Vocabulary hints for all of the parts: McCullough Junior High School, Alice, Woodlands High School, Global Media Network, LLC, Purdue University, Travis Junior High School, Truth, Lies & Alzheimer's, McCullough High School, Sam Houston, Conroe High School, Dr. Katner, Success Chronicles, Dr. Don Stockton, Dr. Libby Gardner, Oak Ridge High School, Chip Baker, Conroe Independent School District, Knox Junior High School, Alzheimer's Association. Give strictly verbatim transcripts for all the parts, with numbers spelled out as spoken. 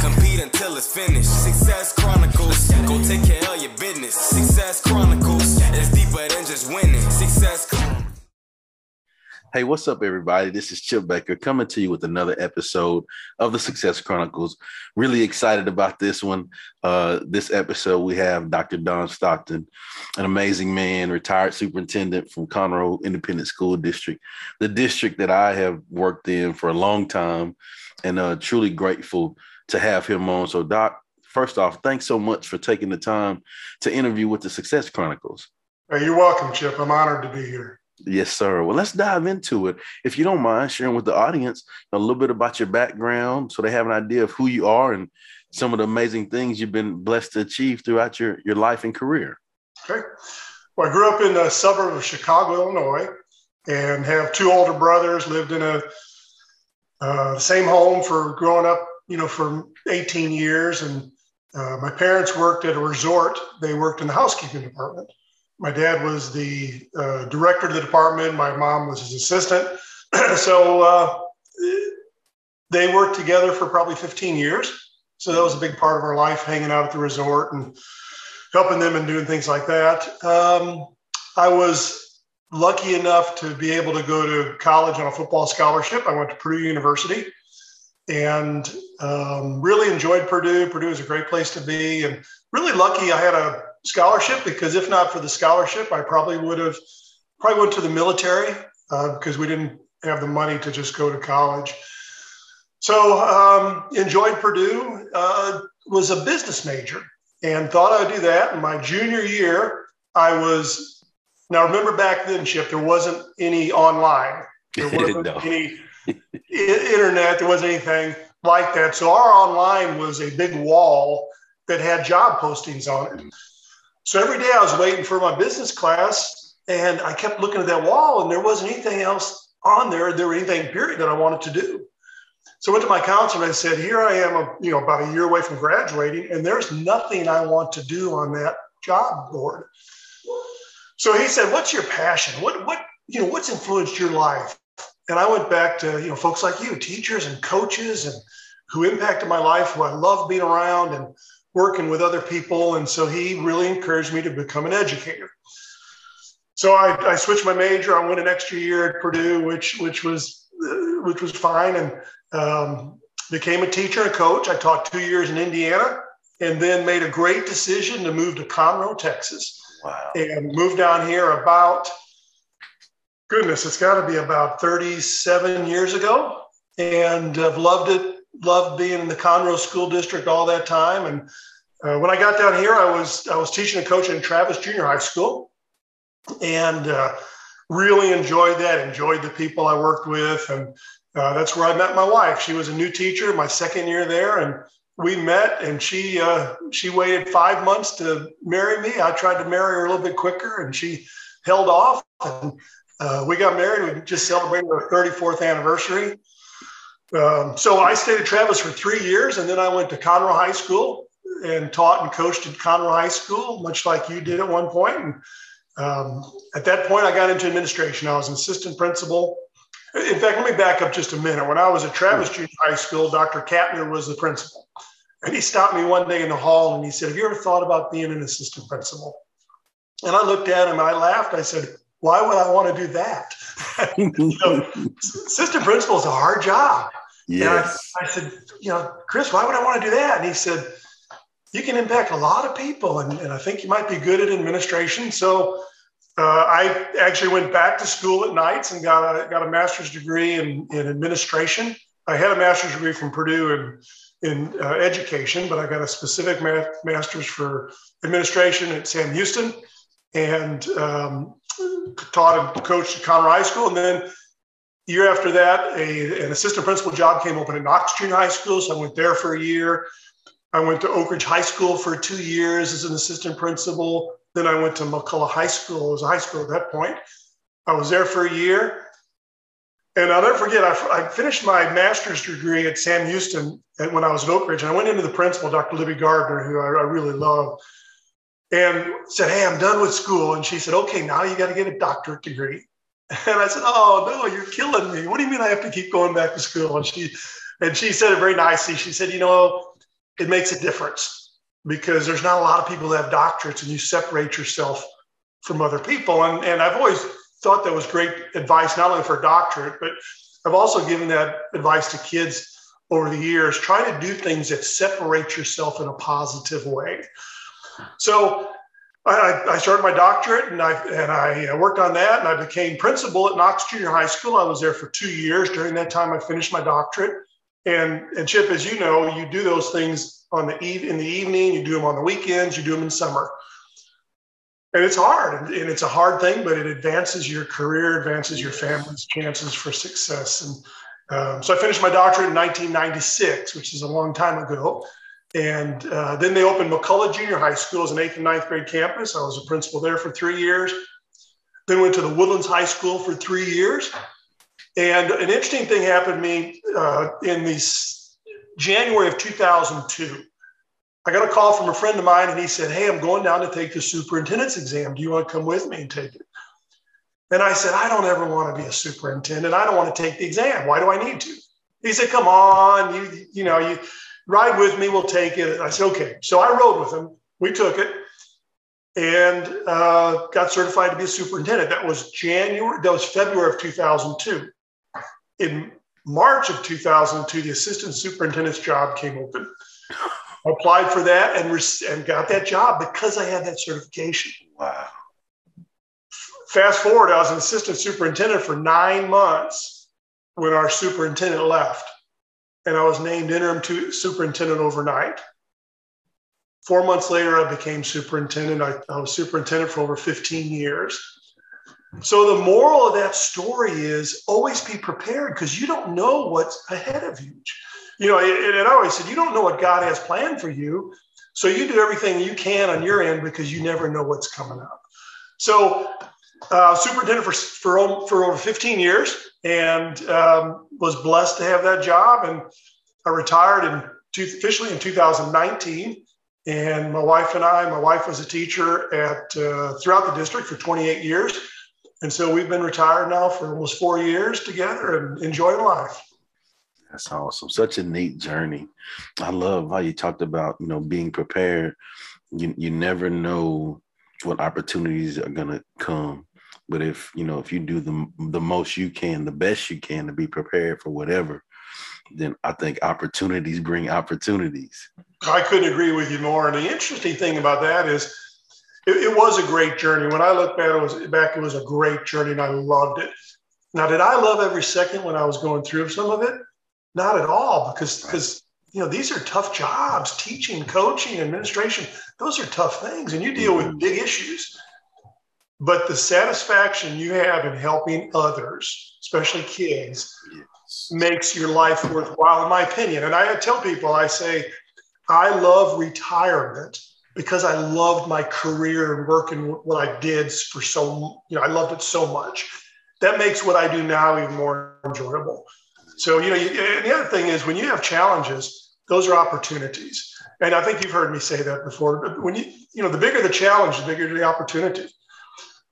Compete until it's finished. Success Chronicles. Go take care of your business. Success Chronicles. It's deeper than just winning. Success Chronicles. Hey, what's up, everybody? This is Chip Baker coming to you with another episode of the Success Chronicles. Really excited about this one. Uh, this episode, we have Doctor Don Stockton, an amazing man, retired superintendent from Conroe Independent School District, the district that I have worked in for a long time, and uh, truly grateful to have him on. So, Doc, first off, thanks so much for taking the time to interview with the Success Chronicles. Hey, you're welcome, Chip. I'm honored to be here. Yes, sir. Well, let's dive into it. If you don't mind sharing with the audience a little bit about your background so they have an idea of who you are and some of the amazing things you've been blessed to achieve throughout your, your life and career. Okay. Well, I grew up in the suburb of Chicago, Illinois, and have two older brothers, lived in a uh, same home for growing up, you know, for eighteen years. And uh, my parents worked at a resort. They worked in the housekeeping department. My dad was the uh, director of the department. My mom was his assistant. so uh, they worked together for probably fifteen years. So that was a big part of our life, hanging out at the resort and helping them and doing things like that. Um, I was lucky enough to be able to go to college on a football scholarship. I went to Purdue University and um, really enjoyed Purdue. Purdue is a great place to be, and really lucky I had a scholarship, because if not for the scholarship, I probably would have probably went to the military uh, because we didn't have the money to just go to college. So um, enjoyed Purdue, uh, was a business major and thought I would do that. In my junior year, I was, now remember back then, Chip, there wasn't any online, there wasn't no. any internet, there wasn't anything like that. So our online was a big wall that had job postings on it. So every day I was waiting for my business class, and I kept looking at that wall, and there wasn't anything else on there, there was anything period that I wanted to do. So I went to my counselor and I said, here I am, a, you know, about a year away from graduating, and there's nothing I want to do on that job board. So he said, what's your passion? What, what, you know, what's influenced your life? And I went back to, you know, folks like you, teachers and coaches and who impacted my life, who I love being around and working with other people. And so he really encouraged me to become an educator. So I, I switched my major. I went an extra year at Purdue, which, which was, which was fine. And um, became a teacher and coach. I taught two years in Indiana and then made a great decision to move to Conroe, Texas. Wow. And moved down here about, goodness, it's gotta be about thirty-seven years ago. And I've loved it. Loved being in the Conroe School District all that time. And uh, when I got down here, I was I was teaching and coaching in Travis Junior High School, and uh, really enjoyed that. Enjoyed the people I worked with, and uh, that's where I met my wife. She was a new teacher, my second year there, and we met. And she uh, she waited five months to marry me. I tried to marry her a little bit quicker, and she held off. And uh, we got married. We just celebrated our thirty-fourth anniversary. Um, so I stayed at Travis for three years, and then I went to Conroe High School and taught and coached at Conroe High School, much like you did at one point. And, um, at that point, I got into administration. I was an assistant principal. In fact, let me back up just a minute. When I was at Travis Junior High School, Doctor Katner was the principal. And he stopped me one day in the hall, and he said, have you ever thought about being an assistant principal? And I looked at him, and I laughed. I said, why would I want to do that? You know, assistant principal is a hard job. Yes. And I, I said, you know, Chris, why would I want to do that? And he said, you can impact a lot of people, and, and I think you might be good at administration. So uh, I actually went back to school at nights and got a, got a master's degree in, in administration. I had a master's degree from Purdue in, in uh, education, but I got a specific ma- master's for administration at Sam Houston, and um, taught and coached at Conroe High School. And then year after that, a, an assistant principal job came open at Knox Junior High School. So I went there for a year. I went to Oak Ridge High School for two years as an assistant principal. Then I went to McCullough High School. It was a high school at that point. I was there for a year. And I'll never forget, I, I finished my master's degree at Sam Houston at, when I was at Oak Ridge. And I went into the principal, Doctor Libby Gardner, who I, I really love, and said, "Hey, I'm done with school." And she said, "Okay, now you got to get a doctorate degree." And I said, "Oh, no, you're killing me. What do you mean I have to keep going back to school?" And she, and she said it very nicely. She said, "You know, it makes a difference because there's not a lot of people that have doctorates, and you separate yourself from other people." And, and I've always thought that was great advice, not only for a doctorate, but I've also given that advice to kids over the years. Try to do things that separate yourself in a positive way. So I, I started my doctorate, and I, and I worked on that, and I became principal at Knox Junior High School. I was there for two years. During that time, I finished my doctorate. And, and Chip, as you know, you do those things on the eve, in the evening, you do them on the weekends, you do them in summer. And it's hard, and it's a hard thing, but it advances your career, advances your family's chances for success. And um, so I finished my doctorate in nineteen ninety-six, which is a long time ago. And uh, then they opened McCullough Junior High School as an eighth and ninth grade campus. I was a principal there for three years. Then went to the Woodlands High School for three years. And an interesting thing happened to me uh, in the January of two thousand two. I got a call from a friend of mine, and he said, "Hey, I'm going down to take the superintendent's exam. Do you want to come with me and take it?" And I said, "I don't ever want to be a superintendent. I don't want to take the exam. Why do I need to?" He said, "Come on, you, you know, you ride with me. We'll take it." And I said, "Okay." So I rode with him. We took it, and uh, got certified to be a superintendent. That was January. That was February of two thousand two. In March of two thousand two, the assistant superintendent's job came open. I applied for that and, and got that job because I had that certification. Wow. Fast forward, I was an assistant superintendent for nine months when our superintendent left. And I was named interim to superintendent overnight. Four months later, I became superintendent. I, I was superintendent for over fifteen years. So the moral of that story is always be prepared, because you don't know what's ahead of you. You know, and, and I always said, you don't know what God has planned for you. So you do everything you can on your end because you never know what's coming up. So uh, superintendent for, for, for over fifteen years, and um, was blessed to have that job. And I retired in two, officially in two thousand nineteen. And my wife and I, my wife was a teacher at uh, throughout the district for twenty-eight years. And so we've been retired now for almost four years together and enjoying life. That's awesome. Such a neat journey. I love how you talked about, you know, being prepared. You you never know what opportunities are going to come. But if, you know, if you do the, the most you can, the best you can to be prepared for whatever, then I think opportunities bring opportunities. I couldn't agree with you more. And the interesting thing about that is it, it was a great journey. When I look back, it was, back, it was a great journey, and I loved it. Now, did I love every second when I was going through some of it? Not at all, because, because you know, these are tough jobs. Teaching, coaching, administration, those are tough things, and you deal with big issues. But the satisfaction you have in helping others, especially kids, yes, makes your life worthwhile, in my opinion. And I tell people, I say, I love retirement because I loved my career and working what I did for so, you know, I loved it so much. That makes what I do now even more enjoyable. So, you know, you, and the other thing is when you have challenges, those are opportunities. And I think you've heard me say that before. But when you, you know, the bigger the challenge, the bigger the opportunity.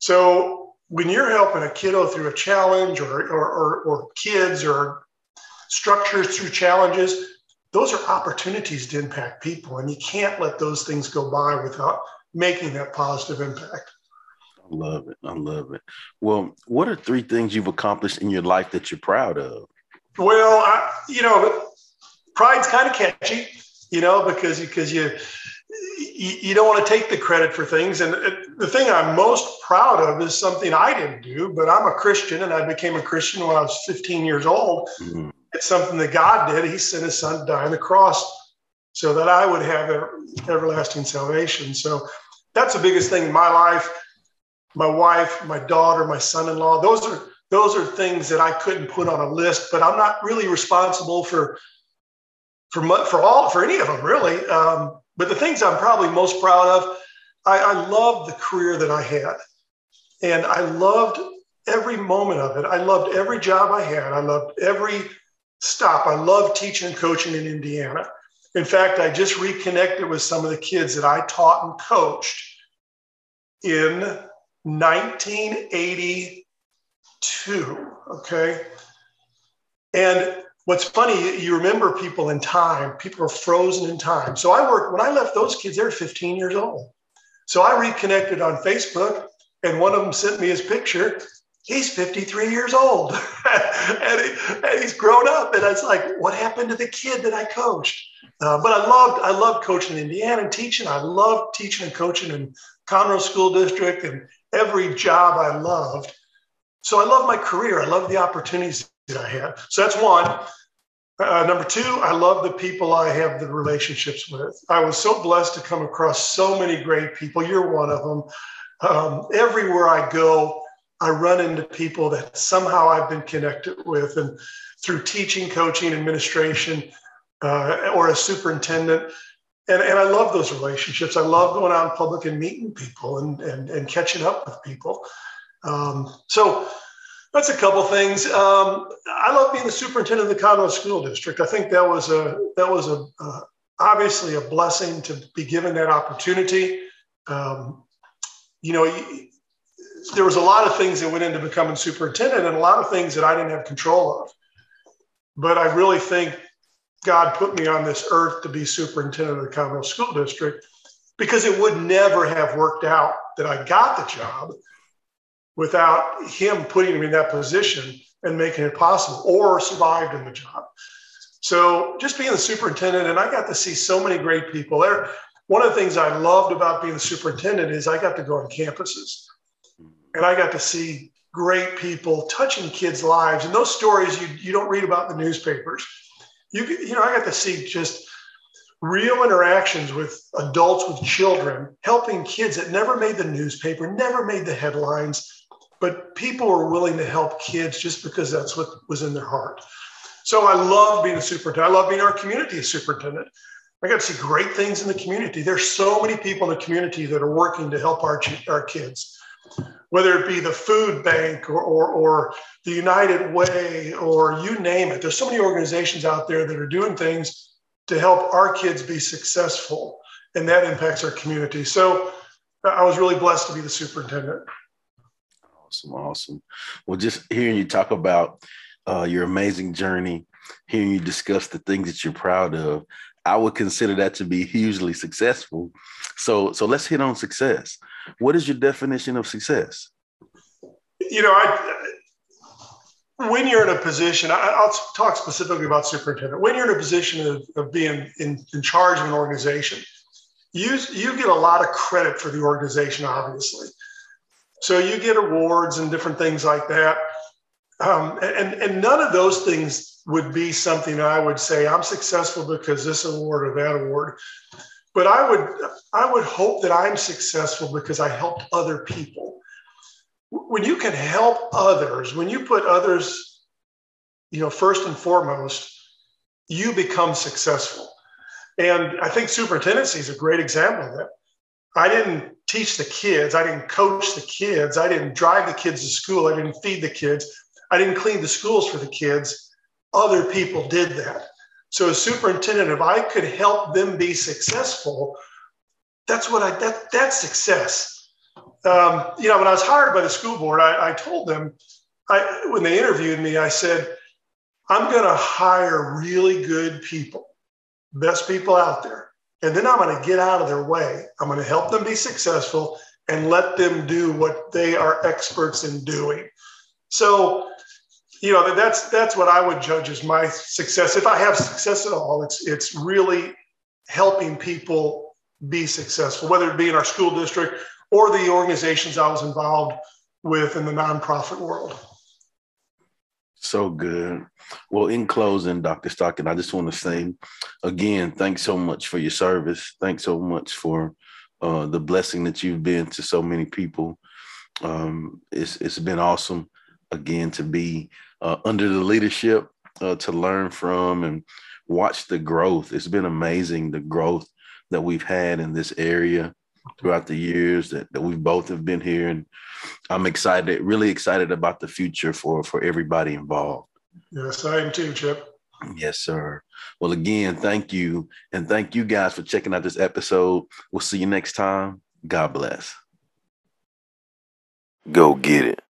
So when you're helping a kiddo through a challenge or, or, or, or kids or structures through challenges, those are opportunities to impact people. And you can't let those things go by without making that positive impact. I love it. I love it. Well, what are three things you've accomplished in your life that you're proud of? Well, I, you know, pride's kind of catchy, you know, because, because you, you you don't want to take the credit for things. And the thing I'm most proud of is something I didn't do, but I'm a Christian, and I became a Christian when I was fifteen years old. Mm-hmm. It's something that God did. He sent his son to die on the cross so that I would have everlasting salvation. So that's the biggest thing in my life. My wife, my daughter, my son-in-law, those are Those are things that I couldn't put on a list, but I'm not really responsible for for for all for any of them really. Um, but the things I'm probably most proud of, I, I loved the career that I had, and I loved every moment of it. I loved every job I had. I loved every stop. I loved teaching and coaching in Indiana. In fact, I just reconnected with some of the kids that I taught and coached in nineteen eighty-two, okay? And what's funny, you remember people in time. People are frozen in time. So I worked, when I left those kids, they were fifteen years old. So I reconnected on Facebook, and one of them sent me his picture. He's fifty-three years old, and, he, and he's grown up. And it's like, what happened to the kid that I coached? Uh, but I loved, I loved coaching in Indiana and teaching. I loved teaching and coaching in Conroe School District and every job I loved. So I love my career. I love the opportunities that I had. So that's one. Uh, number two, I love the people I have the relationships with. I was so blessed to come across so many great people. You're one of them. Um, everywhere I go, I run into people that somehow I've been connected with, and through teaching, coaching, administration, uh, or a superintendent. And, and I love those relationships. I love going out in public and meeting people and, and, and catching up with people. Um, so that's a couple things. Um, I love being the superintendent of the Conroe School District. I think that was a, that was a, uh, obviously a blessing to be given that opportunity. Um, you know, you, there was a lot of things that went into becoming superintendent, and a lot of things that I didn't have control of. But I really think God put me on this earth to be superintendent of the Conroe School District, because it would never have worked out that I got the job without him putting me in that position and making it possible, or survived in the job. So just being the superintendent, and I got to see so many great people there. One of the things I loved about being the superintendent is I got to go on campuses. And I got to see great people touching kids' lives, and those stories you, you don't read about in the newspapers. You, you know, I got to see just real interactions with adults, with children, helping kids that never made the newspaper, never made the headlines, but people were willing to help kids just because that's what was in their heart. So I love being a superintendent. I love being our community superintendent. I got to see great things in the community. There's so many people in the community that are working to help our, our kids, whether it be the food bank or, or, or the United Way, or you name it. There's so many organizations out there that are doing things to help our kids be successful, and that impacts our community. So I was really blessed to be the superintendent. Awesome, awesome. Well, just hearing you talk about uh, your amazing journey, hearing you discuss the things that you're proud of, I would consider that to be hugely successful. So, so let's hit on success. What is your definition of success? You know, I, when you're in a position, I, I'll talk specifically about superintendent. When you're in a position of, of being in, in charge of an organization, you, you get a lot of credit for the organization, obviously. So you get awards and different things like that. Um, and, and none of those things would be something I would say, I'm successful because this award or that award. But I would, I would hope that I'm successful because I helped other people. When you can help others, when you put others, you know, first and foremost, you become successful. And I think superintendency is a great example of that. I didn't teach the kids. I didn't coach the kids. I didn't drive the kids to school. I didn't feed the kids. I didn't clean the schools for the kids. Other people did that. So as superintendent, if I could help them be successful, that's what I, that, that's success. Um, you know, when I was hired by the school board, I, I told them, I, when they interviewed me, I said, I'm going to hire really good people, best people out there. And then I'm going to get out of their way. I'm going to help them be successful and let them do what they are experts in doing. So, you know, that's that's what I would judge as my success. If I have success at all, it's it's really helping people be successful, whether it be in our school district or the organizations I was involved with in the nonprofit world. So good. Well, in closing, Doctor Stockton, I just want to say, again, thanks so much for your service. Thanks so much for uh, the blessing that you've been to so many people. Um, it's it's been awesome, again, to be Uh, under the leadership, uh, to learn from, and watched the growth. It's been amazing, the growth that we've had in this area throughout the years that, that we both have been here. And I'm excited, really excited about the future for, for everybody involved. Yes, I am too, Chip. Yes, sir. Well, again, thank you. And thank you guys for checking out this episode. We'll see you next time. God bless. Go get it.